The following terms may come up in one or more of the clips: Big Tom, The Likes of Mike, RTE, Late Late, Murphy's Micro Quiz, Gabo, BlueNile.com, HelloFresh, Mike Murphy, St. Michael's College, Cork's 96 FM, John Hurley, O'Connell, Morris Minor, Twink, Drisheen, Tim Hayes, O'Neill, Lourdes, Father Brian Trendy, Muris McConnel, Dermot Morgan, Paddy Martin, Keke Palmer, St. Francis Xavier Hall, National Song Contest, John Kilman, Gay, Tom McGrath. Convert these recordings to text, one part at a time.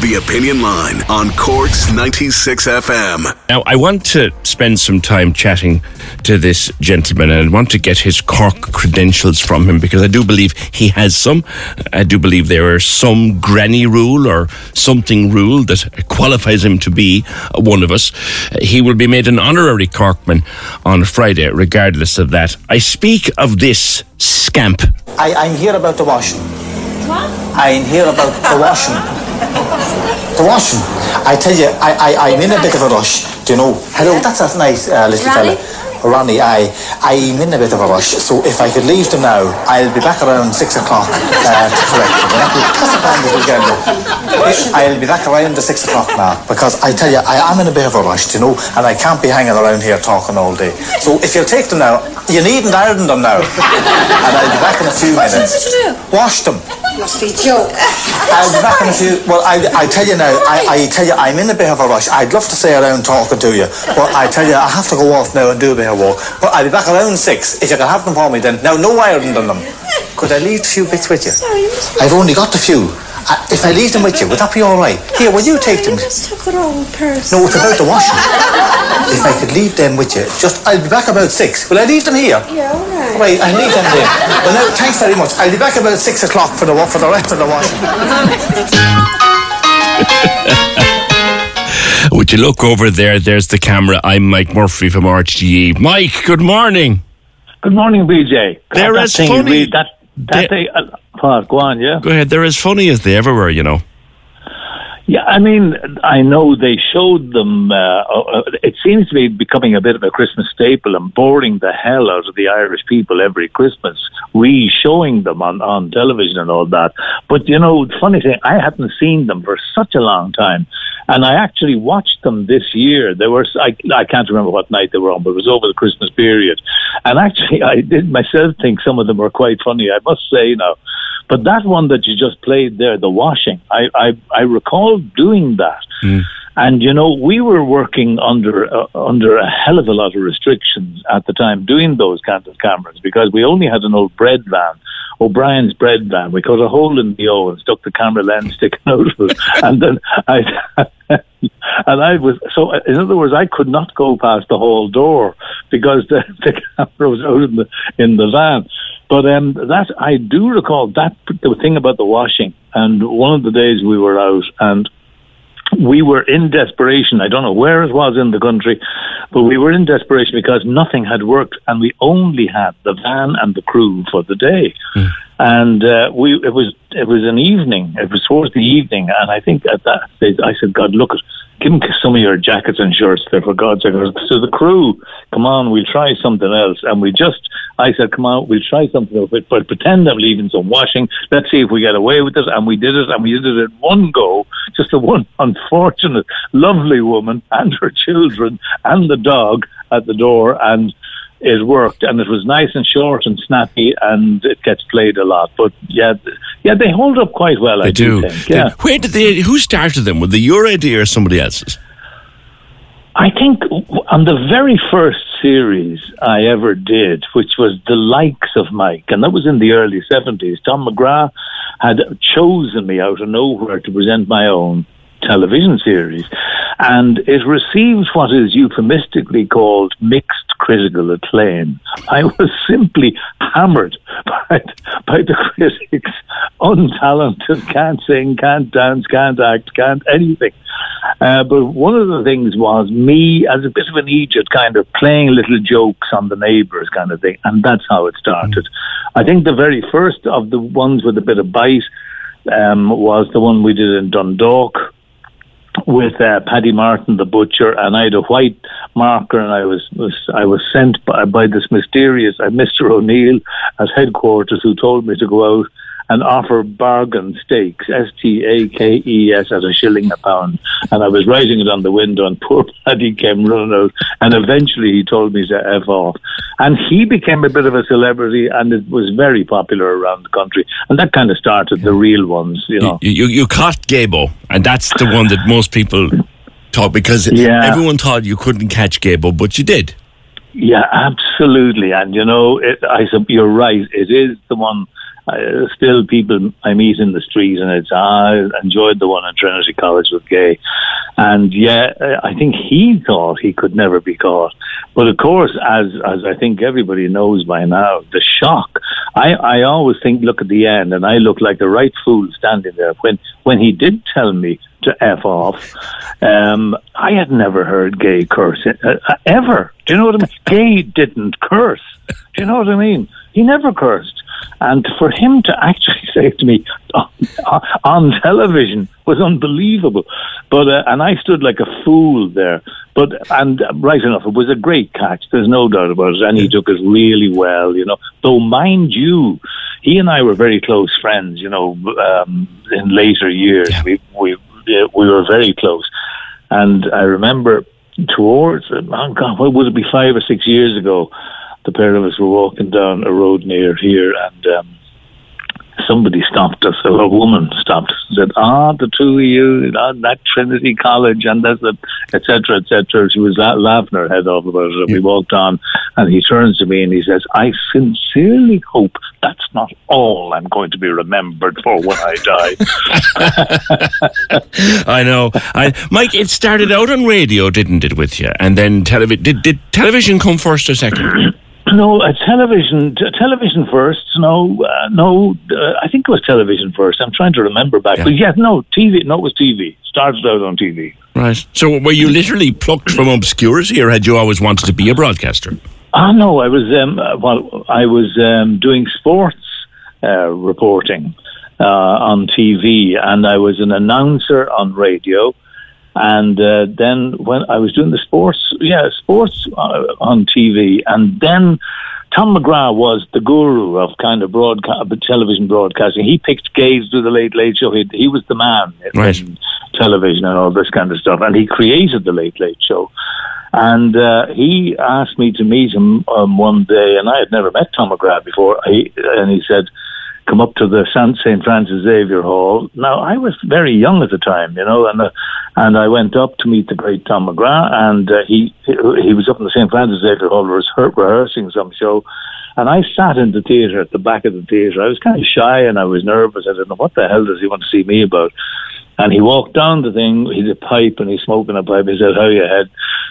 The Opinion Line on Cork's 96 FM. Now, I want to spend some time chatting to this gentleman, and I want to get his Cork credentials from him, because I do believe he has some. I do believe there are some granny rule or something rule that qualifies him to be one of us. He will be made an honorary Corkman on Friday, regardless of that. I speak of this scamp. I'm here about the washing. What? I'm here about the washing. The washing. I tell you, I'm in a bit of a rush. Do you know? Hello, that's a nice little Ronnie? Fella. Ronnie, I'm in a bit of a rush. So if I could leave them now, I'll be back around 6 o'clock to correct them. I'll be back around the 6 o'clock mark, because I tell you, I am in a bit of a rush, do you know? And I can't be hanging around here talking all day. So if you'll take them now, you needn't iron them now. And I'll be back in a few minutes. What did you do? Wash them. Must be a joke. I'll be back in a few. Well, I tell you now, I tell you, I'm in a bit of a rush. I'd love to stay around talking to you, but I tell you, I have to go off now and do a bit of walk. But I'll be back around 6. If you can have them for me, then now, no ironing on them. Could I leave a few bits with you? Sorry, I've only got a few. If I leave them with you, would that be all right? Here, will you take them? Just took the wrong person. No, it's about the washing. If I could leave them with you, just I'll be back about 6. Will I leave them here? Yeah, all right. Right, I'll leave them there. Well, no, thanks very much. I'll be back about 6 o'clock for the rest of the washing. Would you look over there? There's the camera. I'm Mike Murphy from RTE. Mike, good morning. Good morning, BJ. They're as funny. Go on, yeah? Go ahead. They're as funny as they ever were, you know. Yeah, I mean, I know they showed them. It seems to be becoming a bit of a Christmas staple and boring the hell out of the Irish people every Christmas, re-showing them on television and all that. But, you know, the funny thing, I hadn't seen them for such a long time. And I actually watched them this year. They were, I can't remember what night they were on, but it was over the Christmas period. And actually, I did myself think some of them were quite funny, I must say now. But that one that you just played there, the washing, I recall doing that. Mm. And, you know, we were working under a hell of a lot of restrictions at the time doing those kinds of cameras, because we only had an old bread van, O'Brien's bread van. We cut a hole in the O and stuck the camera lens sticking out of it. And then I was, so in other words, I could not go past the hall door because the camera was out in the van. But that I do recall that the thing about the washing. And one of the days we were out and we were in desperation. I don't know where it was in the country, but we were in desperation because nothing had worked and we only had the van and the crew for the day. Mm. And it was an evening. It was towards the evening. And I think at that stage, I said, God, look, give them some of your jackets and shirts there, for God's sake. So the crew, come on, we'll try something else. And I said, come on, we'll try something else, but pretend I'm leaving some washing. Let's see if we get away with it. And we did it, in one go. Just the one unfortunate, lovely woman and her children and the dog at the door, and it worked, and it was nice and short and snappy, and it gets played a lot. But yeah, they hold up quite well. I do think. Yeah. Who started them? Were they your idea or somebody else's? I think on the very first series I ever did, which was The Likes of Mike, and that was in the early 70s, Tom McGrath had chosen me out of nowhere to present my own. television series, and it received what is euphemistically called mixed critical acclaim. I was simply hammered by the critics, untalented, can't sing, can't dance, can't act, can't anything. But one of the things was me, as a bit of an idiot, kind of playing little jokes on the neighbours kind of thing, and that's how it started. I think the very first of the ones with a bit of bite was the one we did in Dundalk with Paddy Martin, the butcher, and I had a white marker, and I was sent by this mysterious Mr. O'Neill at headquarters, who told me to go out and offer bargain steaks, STAKES, at £1 a pound. And I was writing it on the window, and poor Paddy came running out, and eventually he told me to F off. And he became a bit of a celebrity, and it was very popular around the country. And that kind of started the real ones, you know. You caught Gabo, and that's the one that most people thought, because everyone thought you couldn't catch Gabo, but you did. Yeah, absolutely. And, you know, you're right, it is the one... still people I meet in the street, and it's I enjoyed the one at Trinity College with Gay, and I think he thought he could never be caught, but of course, as I think everybody knows by now, the shock, I always think, look at the end, and I look like the right fool standing there when he did tell me to F off. I had never heard Gay curse ever. Do you know what I mean? Gay didn't curse. Do you know what I mean? He never cursed. And for him to actually say to me on television was unbelievable. But and I stood like a fool there. But and right enough, it was a great catch. There's no doubt about it. And he took it really well, you know. Though, mind you, he and I were very close friends, you know. In later years, we were very close. And I remember towards, oh God, what would it be, 5 or 6 years ago? The pair of us were walking down a road near here, and somebody stopped us, or a woman stopped us, and said, the two of you, that Trinity College, and that's it, et cetera, et cetera. She was laughing her head off about it, and we walked on, and he turns to me and he says, I sincerely hope that's not all I'm going to be remembered for when I die. I know. Mike, it started out on radio, didn't it, with you? And then television. Did television come first or second? No, television first. No, I think it was television first. I'm trying to remember back. Yeah. But TV. No, it was TV. Started out on TV. Right. So were you literally plucked from obscurity, or had you always wanted to be a broadcaster? No, I was. I was doing sports reporting on TV, and I was an announcer on radio. And then when I was doing the sports on TV, and then Tom McGrath was the guru of kind of television broadcasting. He picked Gaze to the Late Late Show. He was the man in television and all this kind of stuff. And he created the Late Late Show. And he asked me to meet him one day, and I had never met Tom McGrath before. And he said, come up to the St. Francis Xavier Hall. Now, I was very young at the time, you know, and I went up to meet the great Tom McGrath, and he was up in the St. Francis Xavier Hall rehearsing some show, and I sat in the theatre, at the back of the theatre. I was kind of shy and I was nervous. I didn't know, what the hell does he want to see me about? And he walked down the thing, he had a pipe, and he's smoking a pipe. He said, how are you, Ed?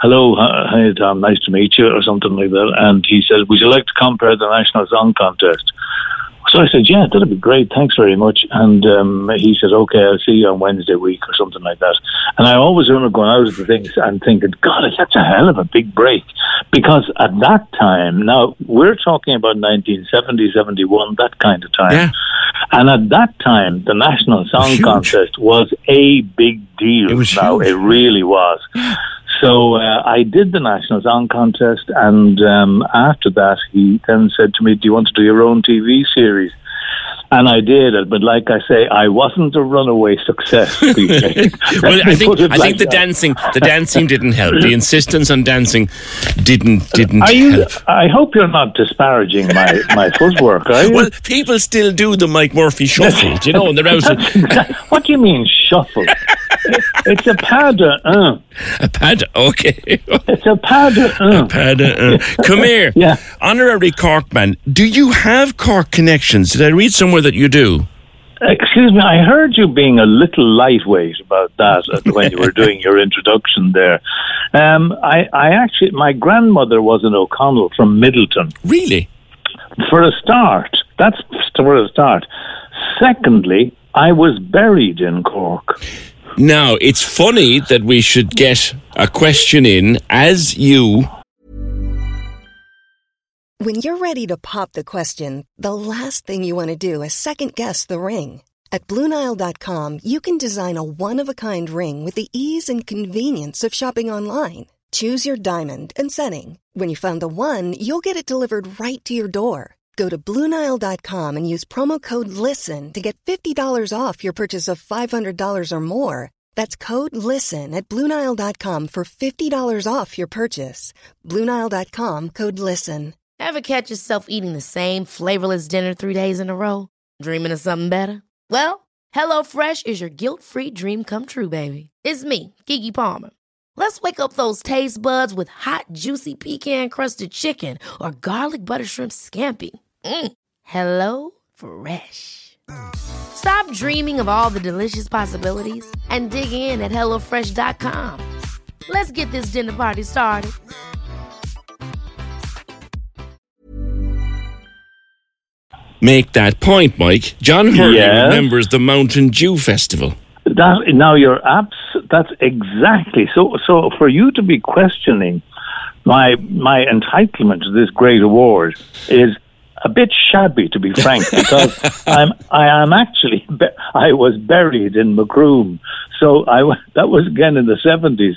Hello, hi, Tom, nice to meet you, or something like that. And he said, would you like to compare the National Song Contest? So I said, yeah, that'll be great, thanks very much. And he said, okay, I'll see you on Wednesday week or something like that. And I always remember going out of the things and thinking, God, that's a hell of a big break. Because at that time, now we're talking about 1970, 71, that kind of time. Yeah. And at that time, the National Song Contest was a big deal. It was huge. It really was. So I did the National Song Contest, and after that, he then said to me, do you want to do your own TV series? And I did it, but like I say, I wasn't a runaway success. Well, I think the dancing didn't help. The insistence on dancing didn't help. I hope you're not disparaging my footwork, are you? Well, people still do the Mike Murphy shuffle, you know, and they're out. What do you mean shuffle? It's a pas de un. A pas de, okay. It's a pas de un. A pas de un. Come here. Yeah. Honorary Cork man. Do you have Cork connections? Did I read somewhere that you do? Excuse me, I heard you being a little lightweight about that when you were doing your introduction there. I actually, my grandmother was an O'Connell from Middleton. Really? For a start. That's for a start. Secondly, I was buried in Cork. Now, it's funny that we should get a question in as you... When you're ready to pop the question, the last thing you want to do is second-guess the ring. At BlueNile.com, you can design a one-of-a-kind ring with the ease and convenience of shopping online. Choose your diamond and setting. When you find the one, you'll get it delivered right to your door. Go to BlueNile.com and use promo code LISTEN to get $50 off your purchase of $500 or more. That's code LISTEN at BlueNile.com for $50 off your purchase. BlueNile.com, code LISTEN. Ever catch yourself eating the same flavorless dinner 3 days in a row? Dreaming of something better? Well, HelloFresh is your guilt-free dream come true, baby. It's me, Keke Palmer. Let's wake up those taste buds with hot, juicy pecan-crusted chicken or garlic butter shrimp scampi. Mm. Hello Fresh. Stop dreaming of all the delicious possibilities and dig in at HelloFresh.com. Let's get this dinner party started. Make that point, Mike. John Hurley remembers the Mountain Dew Festival. That's exactly so. So for you to be questioning my entitlement to this great award is a bit shabby, to be frank, because I was buried in Macroom. So that was again in the 70s.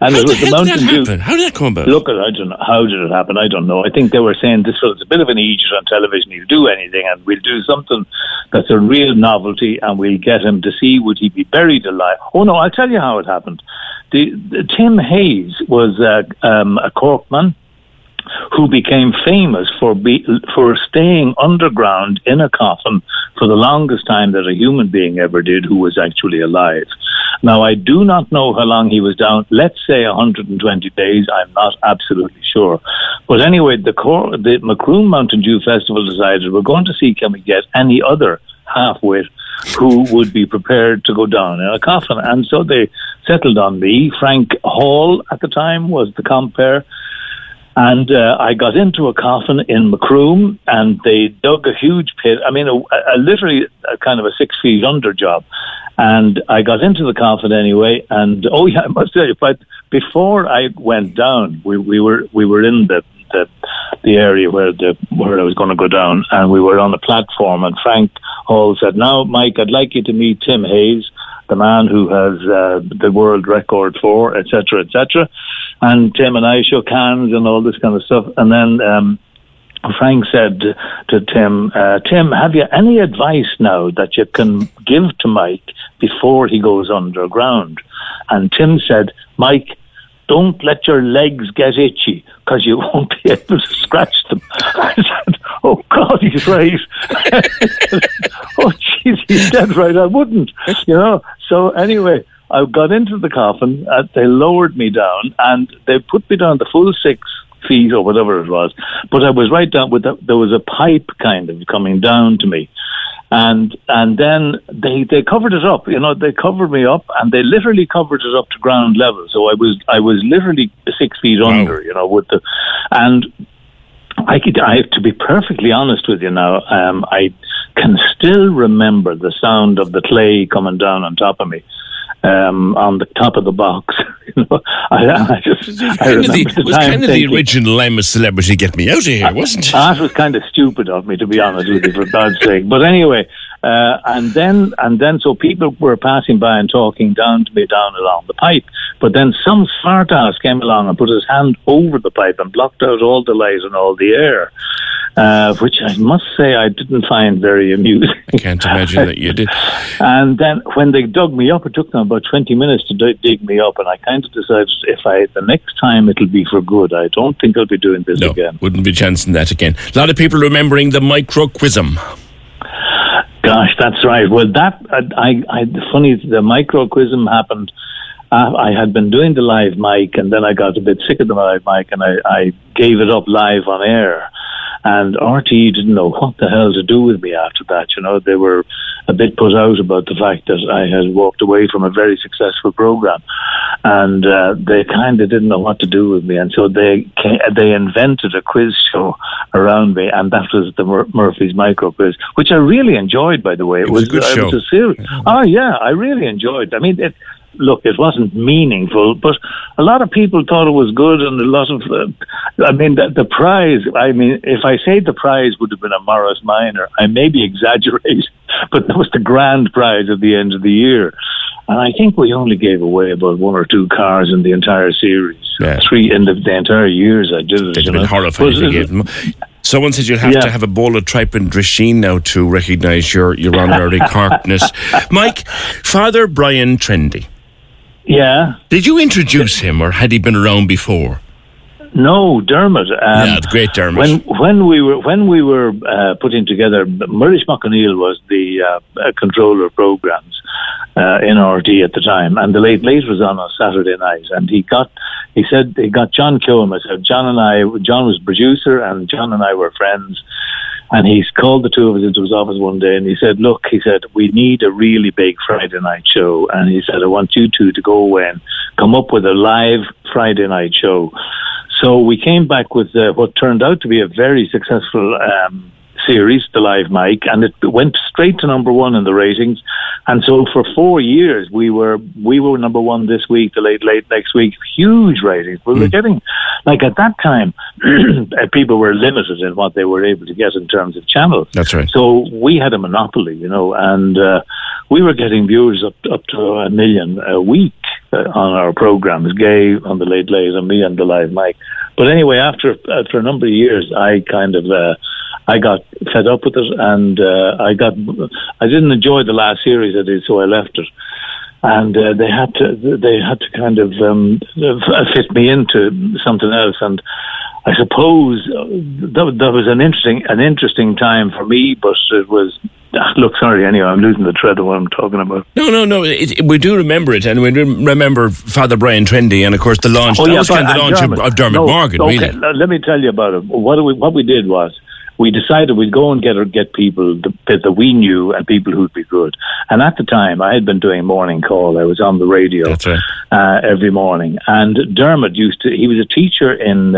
And how it was the Mountain Dew. How did that come about? Look, I don't know. How did it happen? I don't know. I think they were saying this was a bit of an idiot on television. He'll do anything, and we'll do something that's a real novelty, and we'll get him to see would he be buried alive. Oh no, I'll tell you how it happened. The Tim Hayes was a Corkman who became famous for staying underground in a coffin for the longest time that a human being ever did who was actually alive. Now, I do not know how long he was down. Let's say 120 days. I'm not absolutely sure. But anyway, the Macroom Mountain Dew Festival decided we're going to see can we get any other halfwit who would be prepared to go down in a coffin. And so they settled on me. Frank Hall at the time was the compere. And I got into a coffin in Macroom, and they dug a huge pit. I mean, literally a kind of a 6 feet under job. And I got into the coffin anyway. And I must tell you, but before I went down, we were in the area where I was going to go down, and we were on the platform. And Frank Hall said, "Now, Mike, I'd like you to meet Tim Hayes, the man who has the world record for, et cetera, et cetera." And Tim and I shook hands and all this kind of stuff. And then Frank said to Tim, "Tim, have you any advice now that you can give to Mike before he goes underground?" And Tim said, "Mike, don't let your legs get itchy, because you won't be able to scratch them." I said, "Oh, God, he's right." Oh, jeez, he's dead right. I wouldn't, So anyway, I got into the coffin. They lowered me down, and they put me down the full 6 feet or whatever it was. But I was right down. There was a pipe kind of coming down to me. And then they covered it up, they covered me up, and they literally covered it up to ground level. So I was literally 6 feet under, and I have to be perfectly honest with you now, I can still remember the sound of the clay coming down on top of me. On the top of the box, It was kind of the original "I'm a Celebrity, Get Me Out of Here," wasn't it? That was kind of stupid of me, to be honest with you, for God's sake. But anyway, and then, so people were passing by and talking down to me, down along the pipe. But then some smart ass came along and put his hand over the pipe and blocked out all the light and all the air. Which I must say I didn't find very amusing. I can't imagine that you did. And then when they dug me up, it took them about 20 minutes to dig me up, and I kind of decided the next time it'll be for good. I don't think I'll be doing this again. Wouldn't be chancing that again. A lot of people remembering the micro quizm. Gosh, that's right. Well, the micro quizm happened. I had been doing the live mic, and then I got a bit sick of the live mic, and I gave it up live on air. And RTE didn't know what the hell to do with me after that. You know, they were a bit put out about the fact that I had walked away from a very successful program, and they kind of didn't know what to do with me. And so they invented a quiz show around me, and that was the Murphy's Micro Quiz, which I really enjoyed, by the way. It was a good show. It was a series. Oh, yeah, I really enjoyed it. I mean, look, it wasn't meaningful, but a lot of people thought it was good, and a lot of, the prize, if I say the prize would have been a Morris Minor, I maybe exaggerate, but that was the grand prize at the end of the year. And I think we only gave away about one or two cars in the entire series. Yeah. Three in the entire years I did it. They'd have been horrified if you gave them. Someone said you'll have to have a bowl of tripe and Drisheen now to recognise your honorary Corkness. Mike, Father Brian Trendy. Yeah. Did you introduce him, or had he been around before? No, Dermot. The great Dermot. When we were putting together, Muris McConnel was the controller of programs in RT at the time, and the Late Late was on Saturday night, and he got John Kilman. So John was producer, and John and I were friends. And he's called the two of us into his office one day, and he said, look, he said, we need a really big Friday night show. And he said, I want you two to go away and come up with a live Friday night show. So we came back with what turned out to be a very successful series, The Live Mike, and it went straight to number one in the ratings. And so for 4 years, we were number one this week, The Late Late next week, huge ratings. We were getting, like at that time, people were limited in what they were able to get in terms of channels. That's right. So we had a monopoly, you know, and we were getting viewers up to 1 million a week on our programs, Gay on The Late Late and me on The Live Mike. But anyway, after a number of years, I kind of... I got fed up with it, and I didn't enjoy the last series I did, so I left it. And they had to kind of fit me into something else. And I suppose that was an interesting time for me, but it was. Look, sorry, anyway, I'm losing the thread of what I'm talking about. No. We do remember it, and we remember Father Brian Trendy, and of course the launch. Oh, yeah, the launch of Dermot Morgan. Okay, really. Let me tell you about it. What we did was. We decided we'd go and get people that we knew and people who'd be good. And at the time, I had been doing morning call. I was on the radio every morning. And Dermot he was a teacher in